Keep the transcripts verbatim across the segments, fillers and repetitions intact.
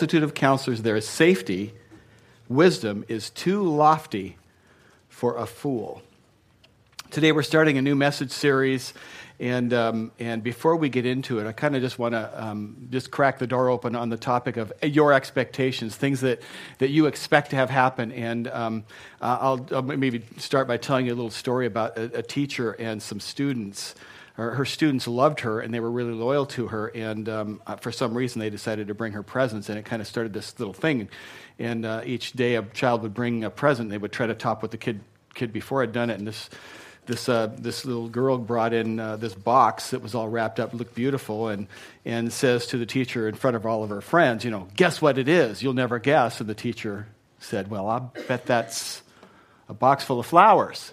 multitude of counselors there is safety. Wisdom is too lofty for a fool. Today we're starting a new message series, and um, and before we get into it, I kind of just want to um, just crack the door open on the topic of your expectations, things that, that you expect to have happen. And um, uh, I'll, I'll maybe start by telling you a little story about a, a teacher and some students. Her, her students loved her, and they were really loyal to her, and um, for some reason they decided to bring her presents, and it kind of started this little thing. And uh, each day a child would bring a present, and they would try to top what the kid kid before had done it, and this... This uh, this little girl brought in uh, this box that was all wrapped up, looked beautiful, and and says to the teacher in front of all of her friends, you know, guess what it is? You'll never guess. And the teacher said, well, I bet that's a box full of flowers.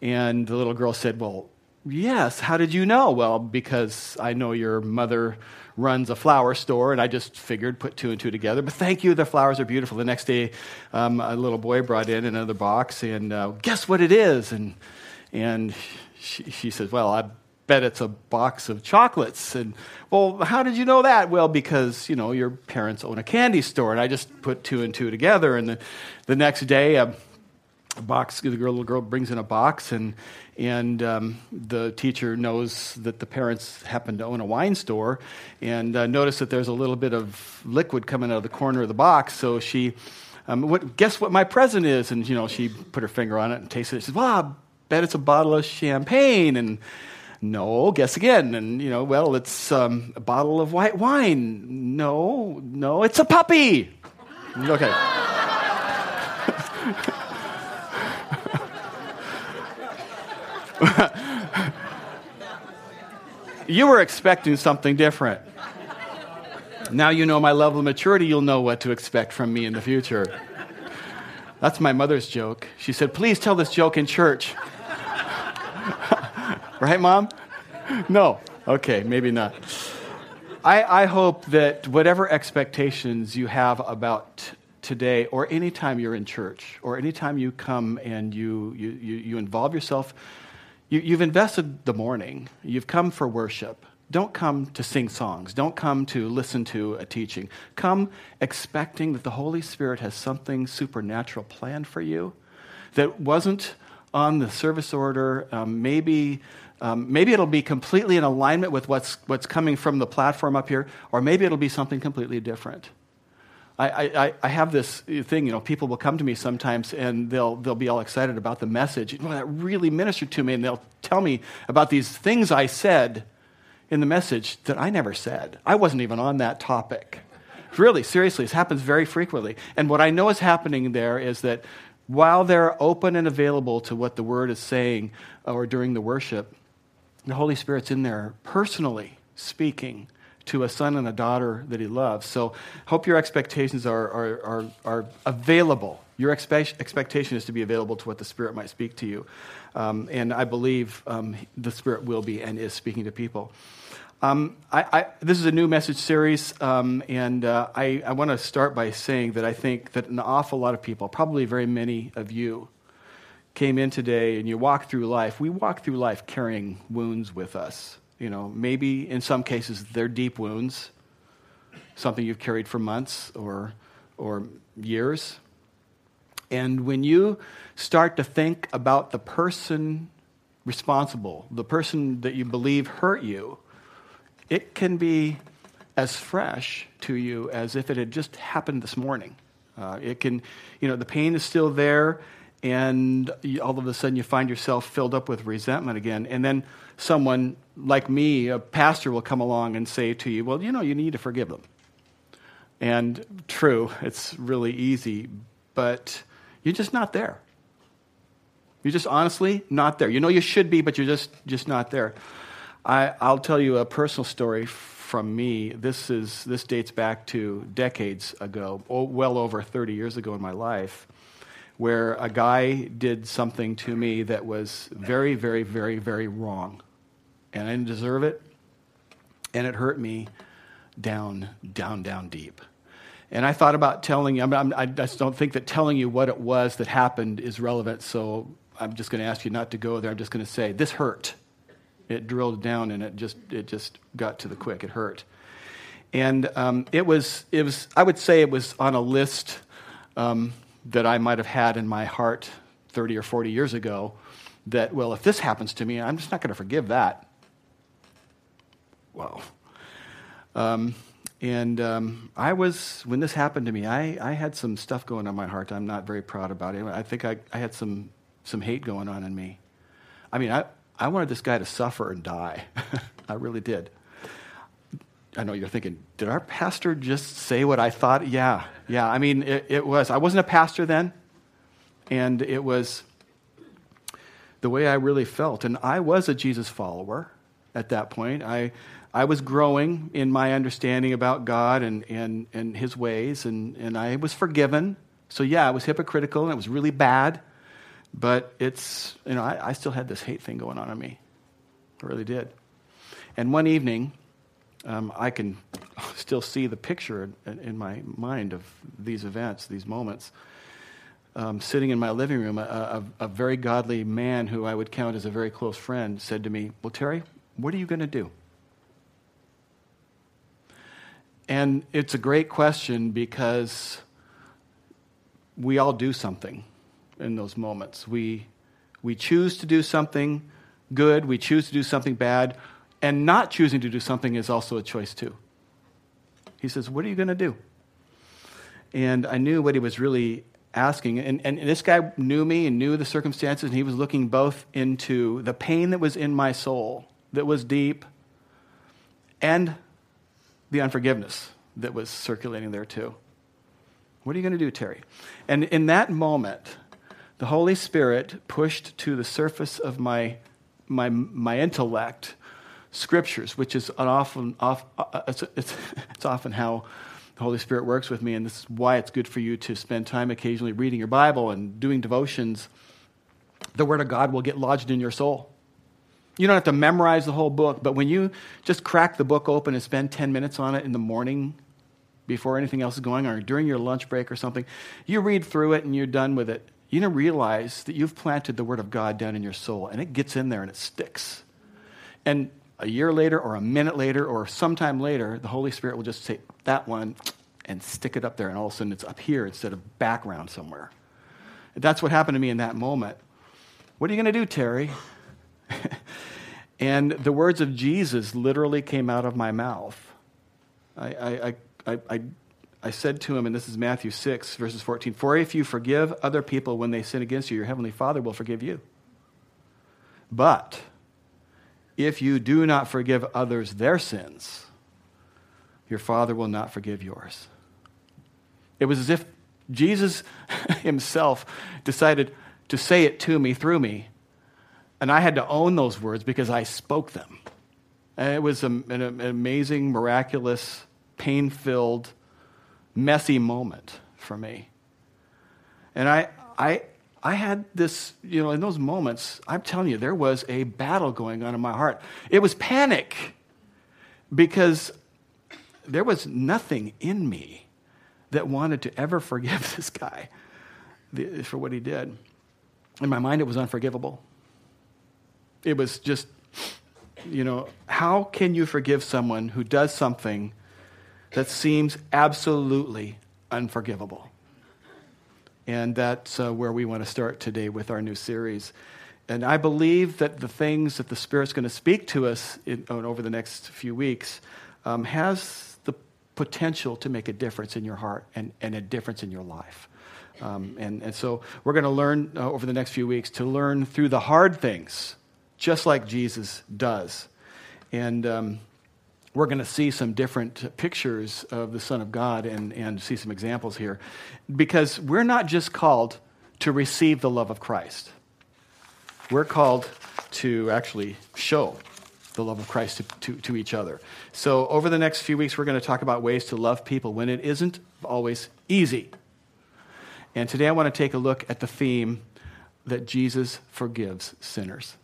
And the little girl said, well, yes, how did you know? Well, because I know your mother runs a flower store, and I just figured, put two and two together. But thank you, the flowers are beautiful. The next day, um, a little boy brought in another box, and uh, guess what it is? And And she, she says, well, I bet it's a box of chocolates. And, well, how did you know that? Well, because, you know, your parents own a candy store. And I just put two and two together. And the, the next day, a, a box, the girl, little girl brings in a box. And, and um, the teacher knows that the parents happen to own a wine store. And uh, notice that there's a little bit of liquid coming out of the corner of the box. So she, um, what, guess what my present is? And, you know, she put her finger on it and tasted it. She says, wow, bet it's a bottle of champagne. And no, guess again. And, you know, well, it's um, a bottle of white wine. No, no, it's a puppy. Okay. You were expecting something different. Now you know my level of maturity, you'll know what to expect from me in the future. That's my mother's joke. She said, please tell this joke in church. Right, Mom? No. Okay, maybe not. I, I hope that whatever expectations you have about t- today or any time you're in church or any time you come and you, you, you, you involve yourself, you, you've invested the morning. You've come for worship. Don't come to sing songs. Don't come to listen to a teaching. Come expecting that the Holy Spirit has something supernatural planned for you that wasn't on the service order. Um, maybe um, maybe it'll be completely in alignment with what's what's coming from the platform up here, or maybe it'll be something completely different. I, I, I have this thing, you know, people will come to me sometimes and they'll they'll be all excited about the message. Well, that really ministered to me, and they'll tell me about these things I said in the message that I never said. I wasn't even on that topic. Really, seriously, this happens very frequently. And what I know is happening there is that while they're open and available to what the Word is saying or during the worship, the Holy Spirit's in there personally speaking to a son and a daughter that He loves. So hope your expectations are are are, are available. Your expect- expectation is to be available to what the Spirit might speak to you. Um, and I believe um, the Spirit will be and is speaking to people. Um, I, I, this is a new message series, um, and uh, I, I want to start by saying that I think that an awful lot of people, probably very many of you, came in today and you walk through life. We walk through life carrying wounds with us. You know, maybe in some cases they're deep wounds, something you've carried for months or or years. And when you start to think about the person responsible, the person that you believe hurt you, it can be as fresh to you as if it had just happened this morning. Uh, it can, you know, the pain is still there, and you, all of a sudden you find yourself filled up with resentment again. And then someone like me, a pastor, will come along and say to you, well, you know, you need to forgive them. And true, it's really easy, but you're just not there. You're just honestly not there. You know you should be, but you're just just not there. I, I'll tell you a personal story from me. This is this dates back to decades ago, well over thirty years ago in my life, where a guy did something to me that was very, very, very, very wrong. And I didn't deserve it, and it hurt me down, down, down deep. And I thought about telling you, I, mean, I'm, I just don't think that telling you what it was that happened is relevant, so I'm just going to ask you not to go there. I'm just going to say, this hurt. It drilled down, and it just it just got to the quick. It hurt. And um, it was, it was, I would say it was on a list um, that I might have had in my heart thirty or forty years ago that, well, if this happens to me, I'm just not going to forgive that. Whoa. Um, and um, I was, when this happened to me, I, I had some stuff going on in my heart. I'm not very proud about it. I think I, I had some, some hate going on in me. I mean, I, I wanted this guy to suffer and die. I really did. I know you're thinking, did our pastor just say what I thought? Yeah, yeah. I mean, it, it was. I wasn't a pastor then, and it was the way I really felt. And I was a Jesus follower at that point. I I was growing in my understanding about God and and, and his ways, and, and I was forgiven. So, yeah, it was hypocritical, and it was really bad. But it's, you know, I, I still had this hate thing going on in me. I really did. And one evening... Um, I can still see the picture in, in my mind of these events, these moments. Um, sitting in my living room, a, a, a very godly man who I would count as a very close friend said to me, "Well, Terry, what are you going to do?" And it's a great question because we all do something in those moments. We we choose to do something good. We choose to do something bad. And not choosing to do something is also a choice, too. He says, "What are you going to do?" And I knew what he was really asking. And, and this guy knew me and knew the circumstances, and he was looking both into the pain that was in my soul, that was deep, and the unforgiveness that was circulating there, too. "What are you going to do, Terry?" And in that moment, the Holy Spirit pushed to the surface of my my my intellect Scriptures, which is an often, off, it's, it's, it's often how the Holy Spirit works with me, and this is why it's good for you to spend time occasionally reading your Bible and doing devotions. The Word of God will get lodged in your soul. You don't have to memorize the whole book, but when you just crack the book open and spend ten minutes on it in the morning before anything else is going on, or during your lunch break or something, you read through it and you're done with it. You don't realize that you've planted the Word of God down in your soul, and it gets in there and it sticks. And a year later or a minute later or sometime later, the Holy Spirit will just take that one and stick it up there, and all of a sudden it's up here instead of background somewhere. That's what happened to me in that moment. "What are you going to do, Terry?" And the words of Jesus literally came out of my mouth. I, I, I, I, I said to him, and this is Matthew six, verses fourteen, "For if you forgive other people when they sin against you, your heavenly Father will forgive you. But if you do not forgive others their sins, your Father will not forgive yours." It was as if Jesus himself decided to say it to me through me, and I had to own those words because I spoke them. And it was an amazing, miraculous, pain-filled, messy moment for me. And I... I I had this, you know, in those moments, I'm telling you, there was a battle going on in my heart. It was panic because there was nothing in me that wanted to ever forgive this guy for what he did. In my mind, it was unforgivable. It was just, you know, how can you forgive someone who does something that seems absolutely unforgivable? And that's uh, where we want to start today with our new series. And I believe that the things that the Spirit's going to speak to us in, over the next few weeks um, has the potential to make a difference in your heart and, and a difference in your life. Um, and, and so we're going to learn uh, over the next few weeks to learn through the hard things, just like Jesus does. And um, we're going to see some different pictures of the Son of God and, and see some examples here, because we're not just called to receive the love of Christ. We're called to actually show the love of Christ to, to, to each other. So over the next few weeks, we're going to talk about ways to love people when it isn't always easy. And today I want to take a look at the theme that Jesus forgives sinners.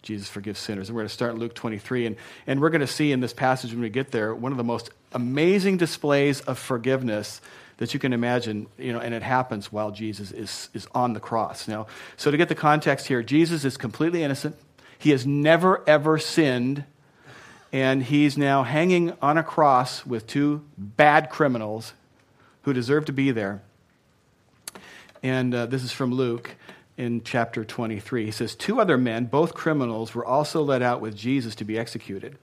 Jesus forgives sinners. And we're going to start in Luke twenty-three, and, and we're going to see in this passage when we get there one of the most amazing displays of forgiveness that you can imagine, you know, and it happens while Jesus is, is on the cross. Now, so to get the context here, Jesus is completely innocent. He has never, ever sinned, and he's now hanging on a cross with two bad criminals who deserve to be there. And uh, this is from Luke in chapter twenty-three. He says, two other men, both criminals, were also led out with Jesus to be executed.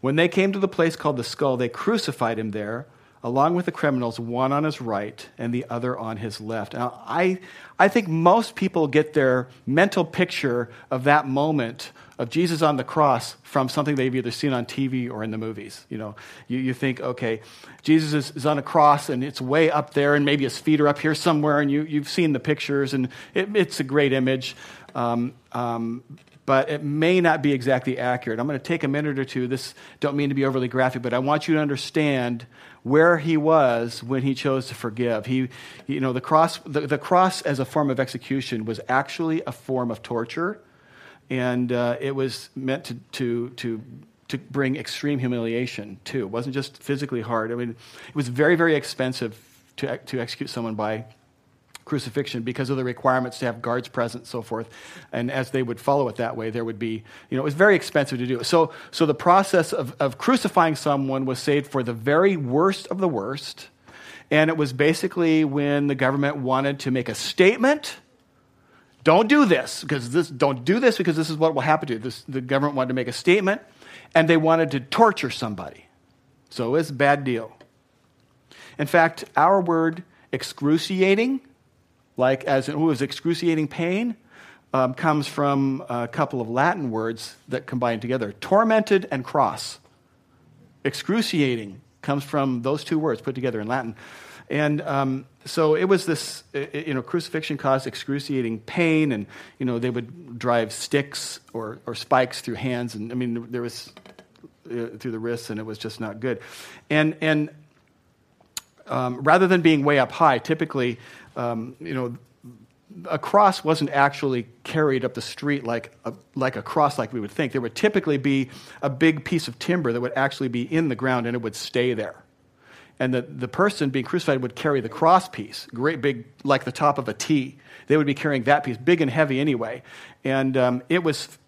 When they came to the place called the Skull, they crucified him there, along with the criminals, one on his right and the other on his left. Now, I, I think most people get their mental picture of that moment of Jesus on the cross from something they've either seen on T V or in the movies. You know, you, you think, okay, Jesus is, is on a cross and it's way up there and maybe his feet are up here somewhere, and you, you've seen the pictures, and it, it's a great image, um, um, but it may not be exactly accurate. I'm going to take a minute or two. This, don't mean to be overly graphic, but I want you to understand where he was when he chose to forgive. He, you know, the cross, the, the cross as a form of execution was actually a form of torture, and uh, it was meant to to to to bring extreme humiliation too. It wasn't just physically hard. I mean, it was very, very expensive to to execute someone by crucifixion because of the requirements to have guards present, so forth, and as they would follow it that way, there would be, you know, it was very expensive to do. So, so the process of, of crucifying someone was saved for the very worst of the worst, and it was basically when the government wanted to make a statement. Don't do this because this. Don't do this because this is what will happen to you. This, the government wanted to make a statement, and they wanted to torture somebody. So it's a bad deal. In fact, our word excruciating, like as in, who is excruciating pain, um, comes from a couple of Latin words that combine together, tormented and cross. Excruciating comes from those two words put together in Latin. And um, so it was this, you know, crucifixion caused excruciating pain, and, you know, they would drive sticks or, or spikes through hands, and I mean, there was, uh, through the wrists, and it was just not good. And, and um, rather than being way up high, typically, Um, you know, a cross wasn't actually carried up the street like a, like a cross like we would think. There would typically be a big piece of timber that would actually be in the ground, and it would stay there. And the, the person being crucified would carry the cross piece, great big, like the top of a T. They would be carrying that piece, big and heavy anyway. And um, it was...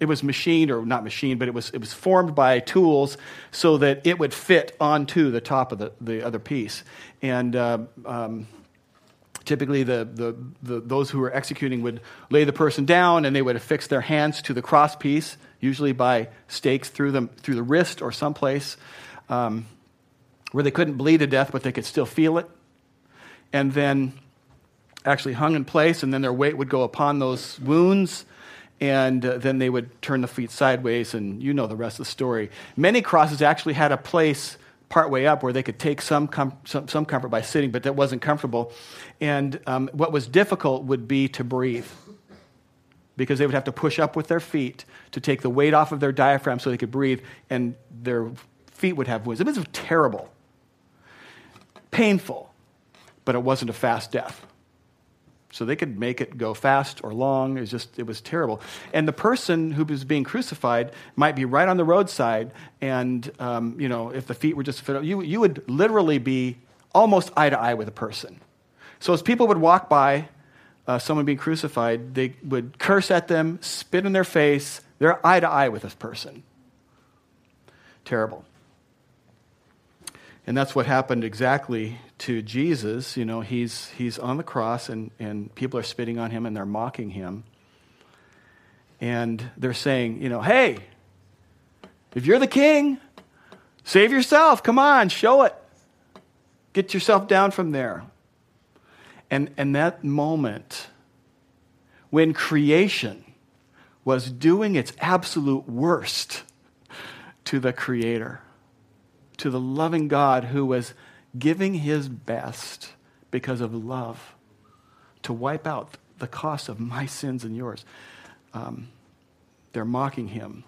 It was machined, or not machined, but it was it was formed by tools so that it would fit onto the top of the, the other piece. And uh, um, typically, the, the the those who were executing would lay the person down, and they would affix their hands to the cross piece, usually by stakes through them through the wrist or someplace um, where they couldn't bleed to death, but they could still feel it. And then actually hung in place, and then their weight would go upon those wounds. And uh, then they would turn the feet sideways, and you know the rest of the story. Many crosses actually had a place partway up where they could take some com- some, some comfort by sitting, but that wasn't comfortable. And um, what was difficult would be to breathe, because they would have to push up with their feet to take the weight off of their diaphragm so they could breathe, and their feet would have wounds. It was terrible, painful, but it wasn't a fast death. So they could make it go fast or long. It was just, it was terrible. And the person who was being crucified might be right on the roadside, and um, you know, if the feet were just fit up, you you would literally be almost eye to eye with a person. So as people would walk by, uh, someone being crucified, they would curse at them, spit in their face. They're eye to eye with this person. Terrible. And that's what happened exactly to Jesus. You know, he's he's on the cross, and, and people are spitting on him, and they're mocking him. And they're saying, you know, hey, if you're the king, save yourself. Come on, show it. Get yourself down from there. And, and that moment when creation was doing its absolute worst to the Creator, to the loving God who was giving his best because of love to wipe out the cost of my sins and yours. Um, they're mocking him.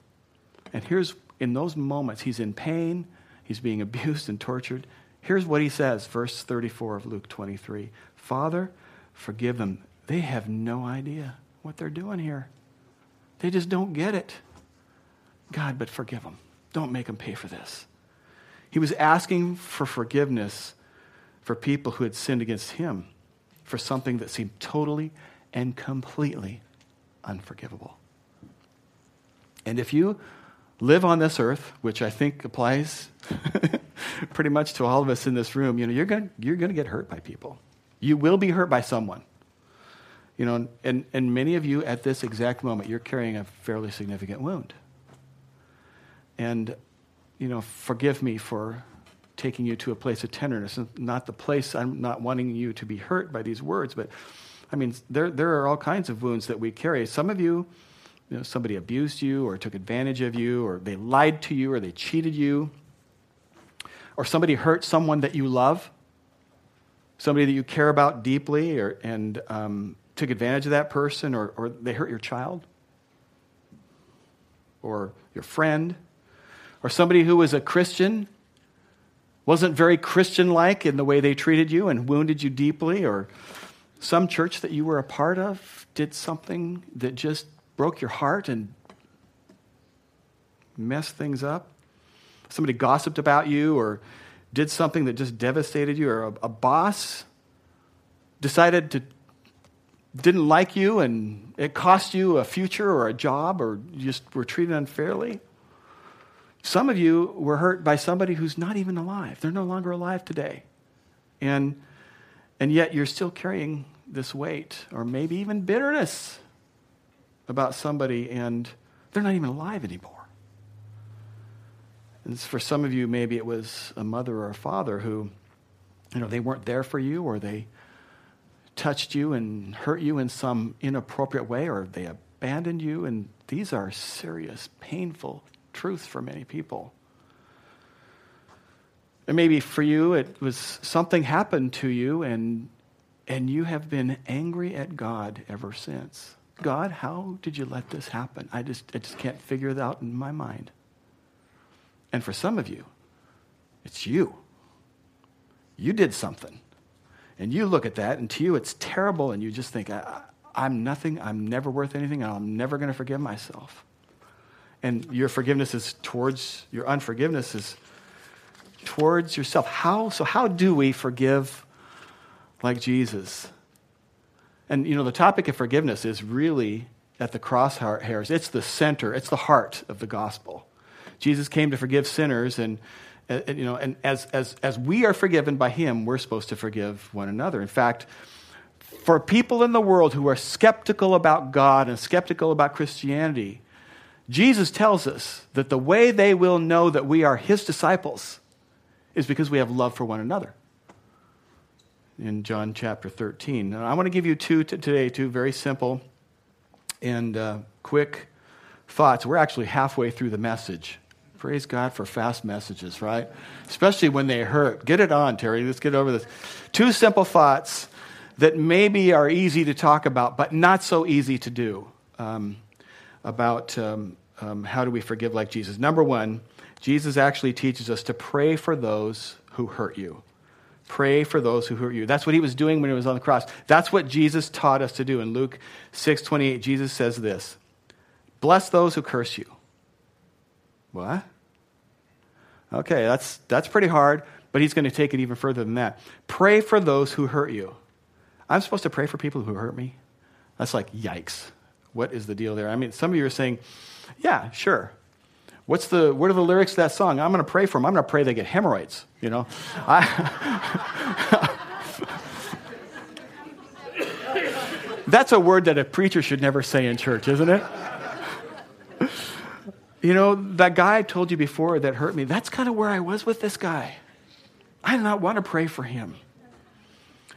And here's, in those moments, he's in pain, he's being abused and tortured. Here's what he says, verse thirty-four of Luke twenty-three. Father, forgive them. They have no idea what they're doing here. They just don't get it. God, but forgive them. Don't make them pay for this. He was asking for forgiveness for people who had sinned against him for something that seemed totally and completely unforgivable. And if you live on this earth, which I think applies pretty much to all of us in this room, you know, you're going you're going to get hurt by people. You will be hurt by someone. You know, and, and many of you at this exact moment, you're carrying a fairly significant wound. And, you know, forgive me for taking you to a place of tenderness, not the place, I'm not wanting you to be hurt by these words, but I mean, there there are all kinds of wounds that we carry. Some of you, you know, somebody abused you or took advantage of you, or they lied to you, or they cheated you, or somebody hurt someone that you love, somebody that you care about deeply, or and um, took advantage of that person, or, or they hurt your child, or your friend, or somebody who was a Christian, wasn't very Christian-like in the way they treated you and wounded you deeply, or some church that you were a part of did something that just broke your heart and messed things up. Somebody gossiped about you or did something that just devastated you, or a, a boss decided to, didn't like you and it cost you a future or a job, or you just were treated unfairly. Some of you were hurt by somebody who's not even alive. They're no longer alive today. And and yet you're still carrying this weight, or maybe even bitterness about somebody, and they're not even alive anymore. And for some of you, maybe it was a mother or a father who, you know, they weren't there for you, or they touched you and hurt you in some inappropriate way, or they abandoned you. And these are serious, painful truth for many people. And maybe for you, it was something happened to you, and and you have been angry at God ever since. God, how did you let this happen? I just I just can't figure it out in my mind. And for some of you, it's you. You did something, and you look at that, and to you, it's terrible, and you just think, I, I, I'm nothing. I'm never worth anything. And I'm never going to forgive myself. And your forgiveness is towards, your unforgiveness is towards yourself. How? So how do we forgive like Jesus? And, you know, the topic of forgiveness is really at the crosshairs. It's the center. It's the heart of the gospel. Jesus came to forgive sinners, and, and you know, and as, as, as we are forgiven by him, we're supposed to forgive one another. In fact, for people in the world who are skeptical about God and skeptical about Christianity, Jesus tells us that the way they will know that we are his disciples is because we have love for one another. In John chapter thirteen. And I want to give you two t- today, two very simple and uh, quick thoughts. We're actually halfway through the message. Praise God for fast messages, right? Especially when they hurt. Get it on, Terry. Let's get over this. Two simple thoughts that maybe are easy to talk about, but not so easy to do. Um about um, um, how do we forgive like Jesus. Number one, Jesus actually teaches us to pray for those who hurt you. Pray for those who hurt you. That's what he was doing when he was on the cross. That's what Jesus taught us to do. In Luke six twenty-eight, Jesus says this, "Bless those who curse you." What? Okay, that's that's pretty hard, but he's going to take it even further than that. Pray for those who hurt you. I'm supposed to pray for people who hurt me? That's like, yikes. What is the deal there? I mean, some of you are saying, yeah, sure. What's the, what are the lyrics to that song? I'm going to pray for them. I'm going to pray they get hemorrhoids, you know. I, that's a word that a preacher should never say in church, isn't it? You know, that guy I told you before that hurt me, that's kind of where I was with this guy. I did not want to pray for him.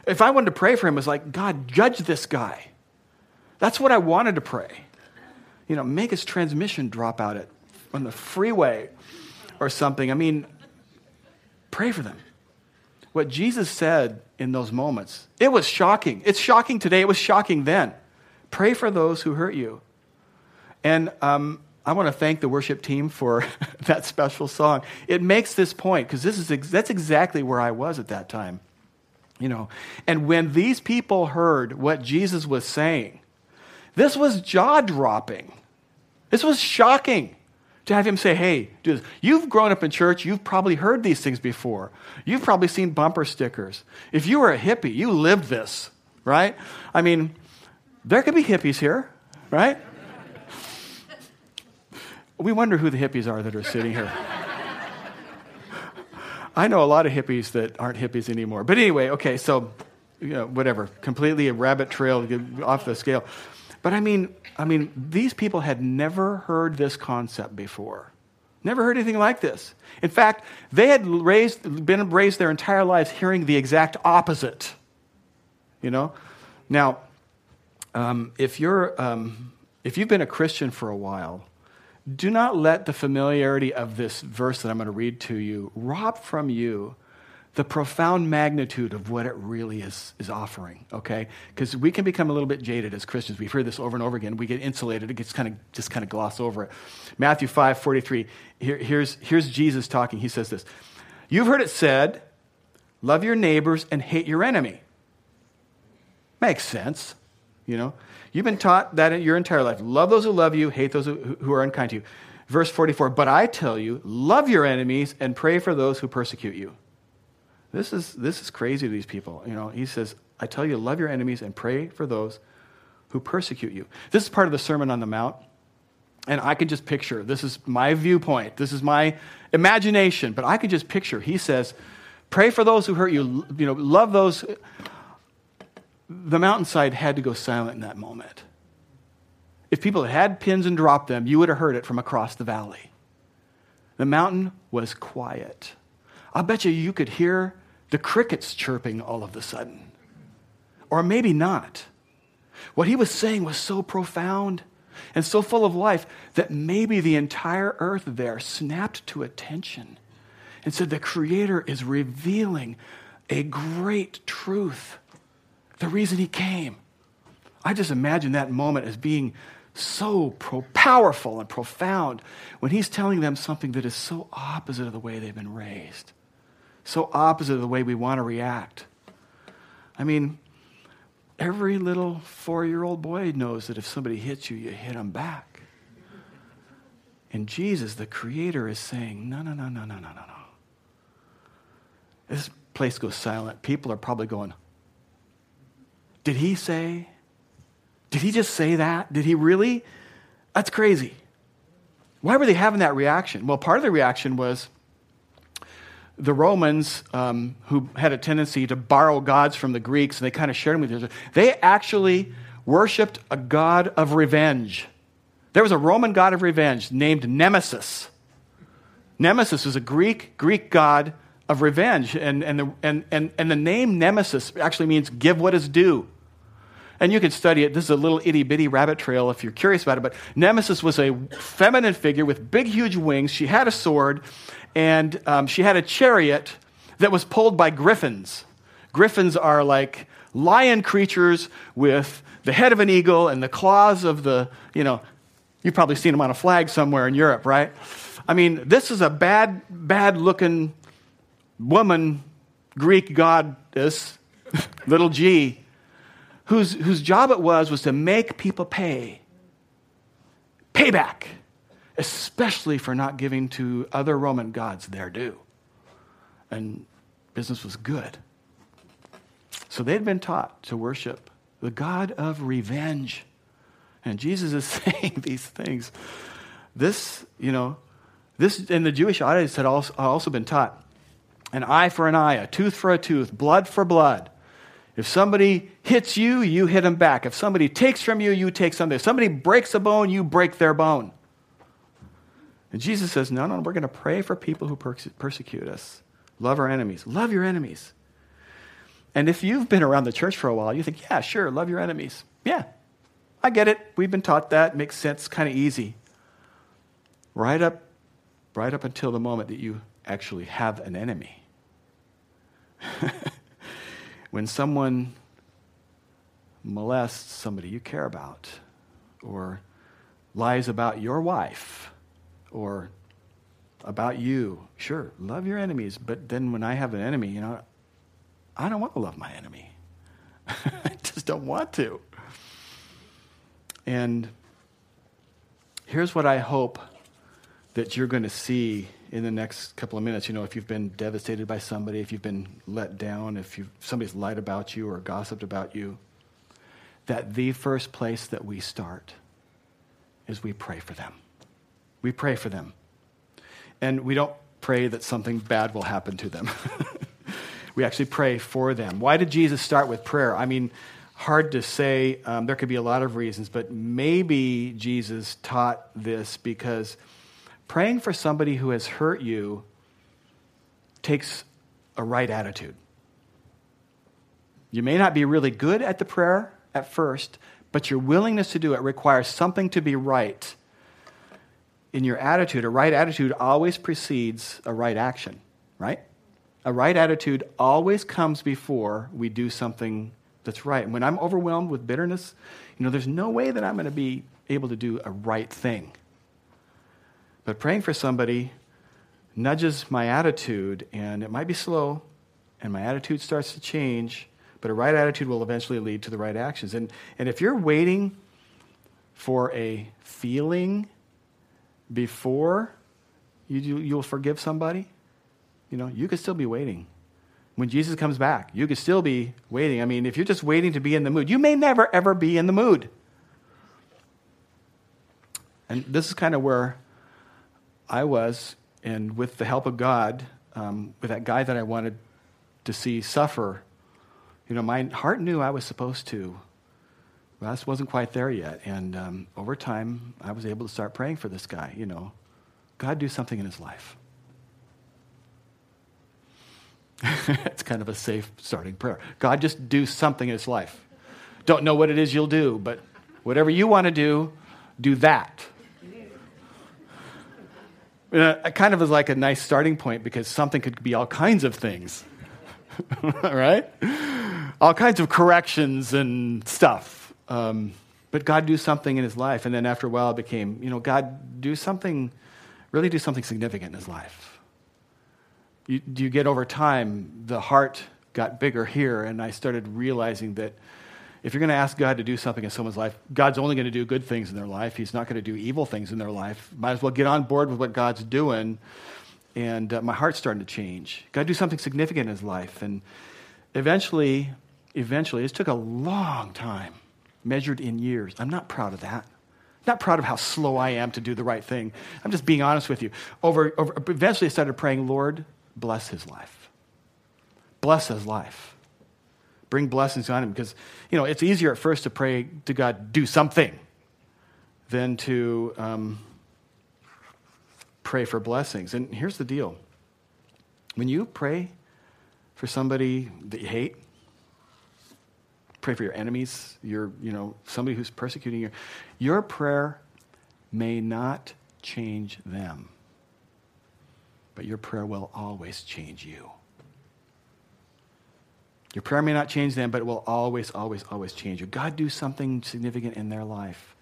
If I wanted to pray for him, it was like, God, judge this guy. That's what I wanted to pray. You know, make his transmission drop out at, on the freeway or something. I mean, pray for them. What Jesus said in those moments, it was shocking. It's shocking today. It was shocking then. Pray for those who hurt you. And um, I want to thank the worship team for that special song. It makes this point, because this is ex- that's exactly where I was at that time. You know, and when these people heard what Jesus was saying, this was jaw-dropping. This was shocking to have him say, hey, do this. You've grown up in church. You've probably heard these things before. You've probably seen bumper stickers. If you were a hippie, you lived this, right? I mean, there could be hippies here, right? We wonder who the hippies are that are sitting here. I know a lot of hippies that aren't hippies anymore. But anyway, okay, so you know, whatever, completely a rabbit trail off the scale. But I mean, I mean, these people had never heard this concept before. Never heard anything like this. In fact, they had raised, been raised their entire lives hearing the exact opposite. You know? Now, um, if you're, um, if you've been a Christian for a while, do not let the familiarity of this verse that I'm going to read to you rob from you the profound magnitude of what it really is, is offering, okay? Because we can become a little bit jaded as Christians. We've heard this over and over again. We get insulated. It gets kind of just kind of gloss over it. Matthew five forty-three, here, here's, here's Jesus talking. He says this, "You've heard it said, love your neighbors and hate your enemy." Makes sense, you know? You've been taught that in your entire life. Love those who love you, hate those who are unkind to you. Verse forty-four, "But I tell you, love your enemies and pray for those who persecute you." This is this is crazy to these people. You know, he says, "I tell you, love your enemies and pray for those who persecute you." This is part of the Sermon on the Mount, and I could just picture. This is my viewpoint. This is my imagination, but I could just picture. He says, "Pray for those who hurt you. You know, love those." The mountainside had to go silent in that moment. If people had had pins and dropped them, you would have heard it from across the valley. The mountain was quiet. I bet you you could hear the crickets chirping all of a sudden. Or maybe not. What he was saying was so profound and so full of life that maybe the entire earth there snapped to attention and said, the Creator is revealing a great truth, the reason he came. I just imagine that moment as being so pro- powerful and profound when he's telling them something that is so opposite of the way they've been raised. So opposite of the way we want to react. I mean, every little four-year-old boy knows that if somebody hits you, you hit them back. And Jesus, the Creator, is saying, no, no, no, no, no, no, no, no. This place goes silent. People are probably going, did he say? Did he just say that? Did he really? That's crazy. Why were they having that reaction? Well, part of the reaction was, the Romans, um, who had a tendency to borrow gods from the Greeks, and they kind of shared them with each other, they actually worshipped a god of revenge. There was a Roman god of revenge named Nemesis. Nemesis was a Greek Greek god of revenge, and and the and and, and the name Nemesis actually means give what is due. And you can study it. This is a little itty-bitty rabbit trail if you're curious about it. But Nemesis was a feminine figure with big, huge wings. She had a sword, and um, she had a chariot that was pulled by griffins. Griffins are like lion creatures with the head of an eagle and the claws of the, you know, you've probably seen them on a flag somewhere in Europe, right? I mean, this is a bad, bad-looking woman, Greek goddess, little g, Whose, whose job it was was to make people pay. Payback, especially for not giving to other Roman gods their due. And business was good. So they'd been taught to worship the god of revenge. And Jesus is saying these things. This, you know, this, and the Jewish audience had also, also been taught an eye for an eye, a tooth for a tooth, blood for blood. If somebody hits you, you hit them back. If somebody takes from you, you take something. If somebody breaks a bone, you break their bone. And Jesus says, no, no, we're going to pray for people who perse- persecute us. Love our enemies. Love your enemies. And if you've been around the church for a while, you think, yeah, sure, love your enemies. Yeah, I get it. We've been taught that. It makes sense. Kind of easy. Right up, right up until the moment that you actually have an enemy. When someone molests somebody you care about, or lies about your wife, or about you, sure, love your enemies. But then when I have an enemy, you know, I don't want to love my enemy. I just don't want to. And here's what I hope that you're going to see in the next couple of minutes. You know, if you've been devastated by somebody, if you've been let down, if you've, somebody's lied about you or gossiped about you, that the first place that we start is we pray for them. We pray for them. And we don't pray that something bad will happen to them. We actually pray for them. Why did Jesus start with prayer? I mean, hard to say. Um, there could be a lot of reasons, but maybe Jesus taught this because praying for somebody who has hurt you takes a right attitude. You may not be really good at the prayer at first, but your willingness to do it requires something to be right in your attitude. A right attitude always precedes a right action, right? A right attitude always comes before we do something that's right. And when I'm overwhelmed with bitterness, you know, there's no way that I'm going to be able to do a right thing. But praying for somebody nudges my attitude, and it might be slow, and my attitude starts to change, but a right attitude will eventually lead to the right actions. And, and if you're waiting for a feeling before you do, you'll forgive somebody, you know, you could still be waiting. When Jesus comes back, you could still be waiting. I mean, if you're just waiting to be in the mood, you may never, ever be in the mood. And this is kind of where I was, and with the help of God, um, with that guy that I wanted to see suffer, you know, my heart knew I was supposed to. But I just wasn't quite there yet. And um, over time, I was able to start praying for this guy, you know. God, do something in his life. It's kind of a safe starting prayer. God, just do something in his life. Don't know what it is you'll do, but whatever you want to do, do that. You know, it kind of is like a nice starting point because something could be all kinds of things, right? All kinds of corrections and stuff. Um, but God, do something in his life. And then after a while, it became, you know, God, do something, really do something significant in his life. You, you get over time, the heart got bigger here, and I started realizing that if you're going to ask God to do something in someone's life, God's only going to do good things in their life. He's not going to do evil things in their life. Might as well get on board with what God's doing. And uh, my heart's starting to change. Got to do something significant in his life. And eventually, eventually, this took a long time, measured in years. I'm not proud of that. Not proud of how slow I am to do the right thing. I'm just being honest with you. Over, over eventually, I started praying, Lord, bless his life. Bless his life. Bring blessings on him, because, you know, it's easier at first to pray to God, do something, than to um, pray for blessings. And here's the deal. When you pray for somebody that you hate, pray for your enemies, your, you know, somebody who's persecuting you, your prayer may not change them, but your prayer will always change you. Your prayer may not change them, but it will always, always, always change you. God, do something significant in their life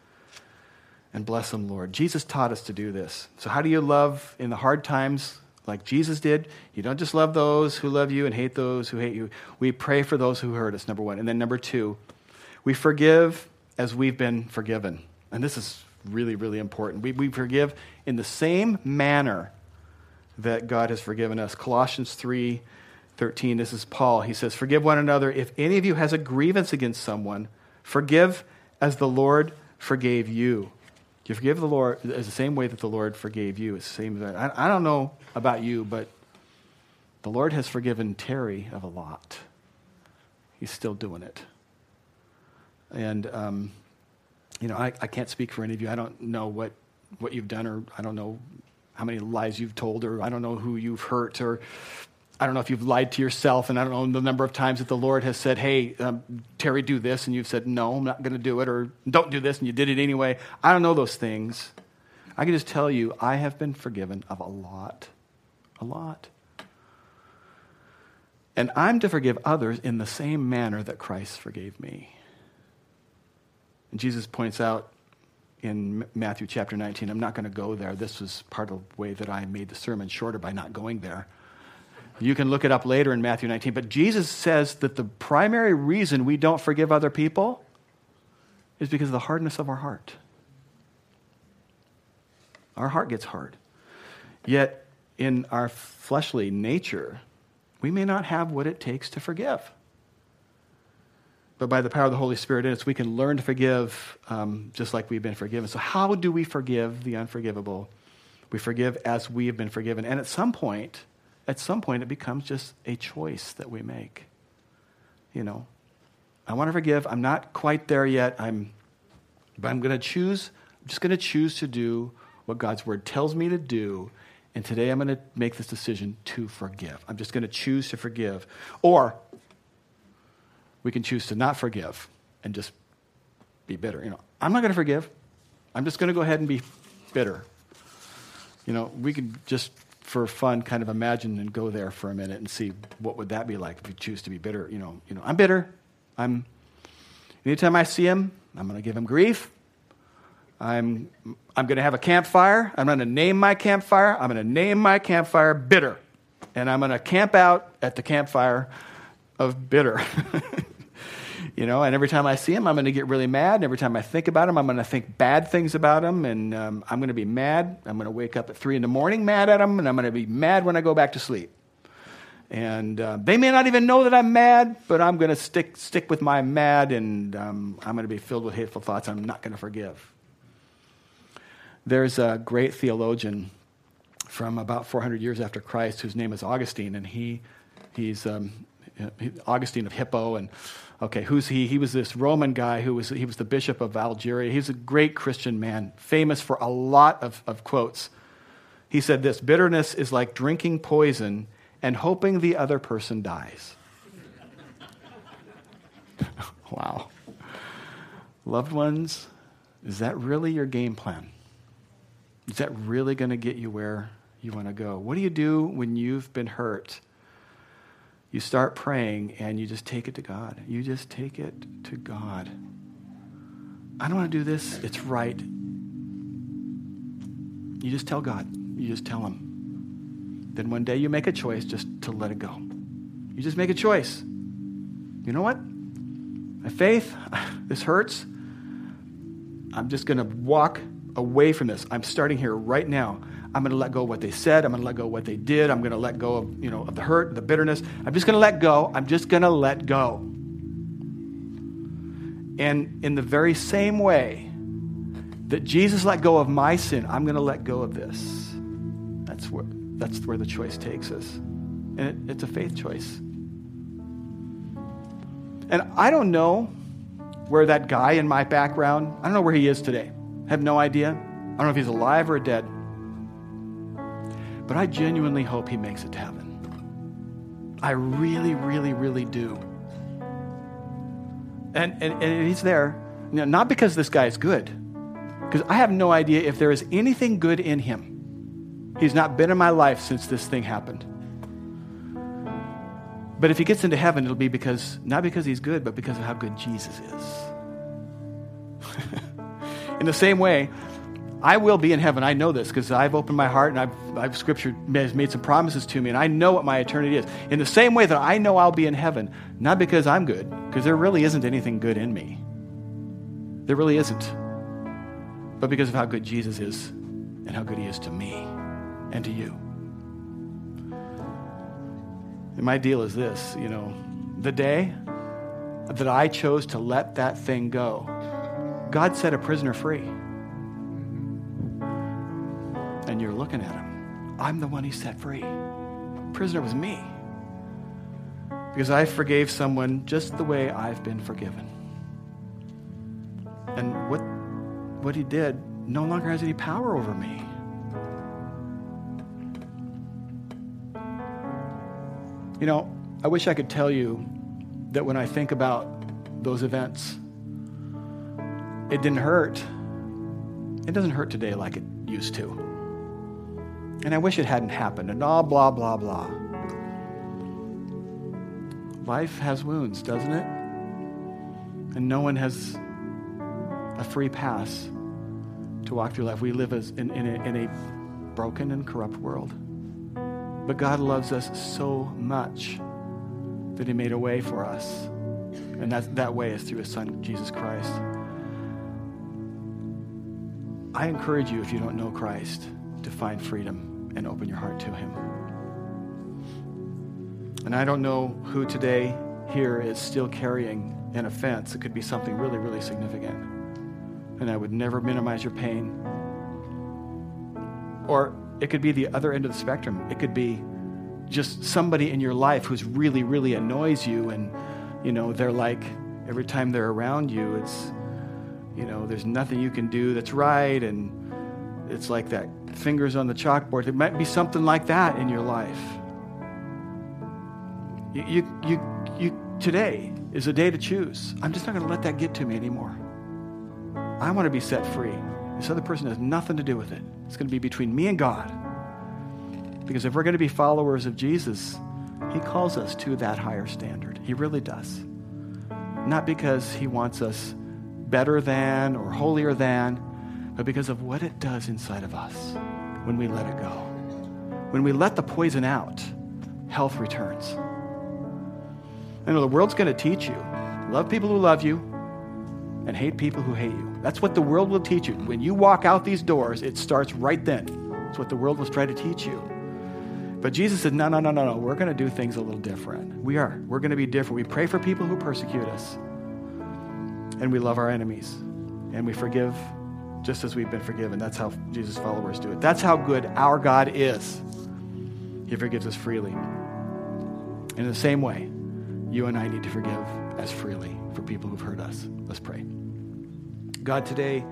and bless them, Lord. Jesus taught us to do this. So how do you love in the hard times like Jesus did? You don't just love those who love you and hate those who hate you. We pray for those who hurt us, number one. And then number two, we forgive as we've been forgiven. And this is really, really important. We, we forgive in the same manner that God has forgiven us. Colossians three thirteen, this is Paul. He says, forgive one another. If any of you has a grievance against someone, forgive as the Lord forgave you. You forgive the Lord as the same way that the Lord forgave you. It's the same. I, I don't know about you, but the Lord has forgiven Terry of a lot. He's still doing it. And, um, you know, I, I can't speak for any of you. I don't know what, what you've done, or I don't know how many lies you've told, or I don't know who you've hurt, or I don't know if you've lied to yourself, and I don't know the number of times that the Lord has said, hey, um, Terry, do this, and you've said, no, I'm not going to do it, or don't do this, and you did it anyway. I don't know those things. I can just tell you, I have been forgiven of a lot, a lot. And I'm to forgive others in the same manner that Christ forgave me. And Jesus points out in Matthew chapter nineteen, I'm not going to go there. This was part of the way that I made the sermon shorter by not going there. You can look it up later in Matthew nineteen. But Jesus says that the primary reason we don't forgive other people is because of the hardness of our heart. Our heart gets hard. Yet in our fleshly nature, we may not have what it takes to forgive. But by the power of the Holy Spirit in us, we can learn to forgive um, just like we've been forgiven. So how do we forgive the unforgivable? We forgive as we have been forgiven. And at some point, at some point, it becomes just a choice that we make. You know, I want to forgive. I'm not quite there yet. I'm, but I'm going to choose. I'm just going to choose to do what God's word tells me to do. And today I'm going to make this decision to forgive. I'm just going to choose to forgive. Or we can choose to not forgive and just be bitter. You know, I'm not going to forgive. I'm just going to go ahead and be bitter. You know, we can just for fun kind of imagine and go there for a minute and see what would that be like if you choose to be bitter. You know, you know, I'm bitter. I'm anytime I see him, I'm going to give him grief. I'm I'm going to have a campfire. I'm going to name my campfire. I'm going to name my campfire bitter. And I'm going to camp out at the campfire of bitter. You know, and every time I see him, I'm going to get really mad. And every time I think about him, I'm going to think bad things about him. And um, I'm going to be mad. I'm going to wake up at three in the morning mad at him. And I'm going to be mad when I go back to sleep. And uh, they may not even know that I'm mad, but I'm going to stick stick with my mad. And um, I'm going to be filled with hateful thoughts. I'm not going to forgive. There's a great theologian from about four hundred years after Christ whose name is Augustine. And he he's um, Augustine of Hippo. And okay, who's he? He was this Roman guy who was he was the bishop of Algeria. He was a great Christian man, famous for a lot of, of quotes. He said this, bitterness is like drinking poison and hoping the other person dies. Wow. Loved ones, is that really your game plan? Is that really going to get you where you want to go? What do you do when you've been hurt? You start praying and you just take it to God. You just take it to God. I don't want to do this. It's right. You just tell God. You just tell him. Then one day you make a choice just to let it go. You just make a choice. You know what? My faith, this hurts. I'm just going to walk away from this. I'm starting here right now. I'm going to let go of what they said. I'm going to let go of what they did. I'm going to let go of, you know, of the hurt, the bitterness. I'm just going to let go. I'm just going to let go. And in the very same way that Jesus let go of my sin, I'm going to let go of this. That's where, that's where the choice takes us. And it, it's a faith choice. And I don't know where that guy in my background, I don't know where he is today. I have no idea. I don't know if he's alive or dead. But I genuinely hope he makes it to heaven. I really, really, really do. And and, and he's there. Now, not because this guy is good. Because I have no idea if there is anything good in him. He's not been in my life since this thing happened. But if he gets into heaven, it'll be because, not because he's good, but because of how good Jesus is. In the same way, I will be in heaven. I know this because I've opened my heart and I've, I've Scripture has made some promises to me, and I know what my eternity is. In the same way that I know I'll be in heaven, not because I'm good, because there really isn't anything good in me. There really isn't. But because of how good Jesus is and how good he is to me and to you. And my deal is this, you know, the day that I chose to let that thing go, God set a prisoner free. And you're looking at him. I'm the one he set free. Prisoner was me. Because I forgave someone just the way I've been forgiven. And what, what he did no longer has any power over me. You know, I wish I could tell you that when I think about those events, it didn't hurt. It doesn't hurt today like it used to. And I wish it hadn't happened, and all blah, blah, blah. Life has wounds, doesn't it? And no one has a free pass to walk through life. We live as in, in, a, in a broken and corrupt world. But God loves us so much that he made a way for us. And that, that way is through his son, Jesus Christ. I encourage you, if you don't know Christ, to find freedom and open your heart to him. And I don't know who today here is still carrying an offense. It could be something really, really significant. And I would never minimize your pain. Or It could be the other end of the spectrum. It could be just somebody in your life who's really, really annoys you, and, you know, they're like, every time they're around you, it's, you know, there's nothing you can do that's right, and it's like that fingers on the chalkboard. It might be something like that in your life. You, you, you, you today is a day to choose. I'm just not going to let that get to me anymore. I want to be set free. This other person has nothing to do with it. It's going to be between me and God. Because if we're going to be followers of Jesus, he calls us to that higher standard. He really does. Not because he wants us better than or holier than, but because of what it does inside of us when we let it go. When we let the poison out, health returns. I know the world's going to teach you, love people who love you and hate people who hate you. That's what the world will teach you. When you walk out these doors, it starts right then. That's what the world was trying to teach you. But Jesus said, no, no, no, no, no. We're going to do things a little different. We are. We're going to be different. We pray for people who persecute us. And we love our enemies. And we forgive just as we've been forgiven. That's how Jesus' followers do it. That's how good our God is. He forgives us freely. And in the same way, you and I need to forgive as freely for people who've hurt us. Let's pray. God, today,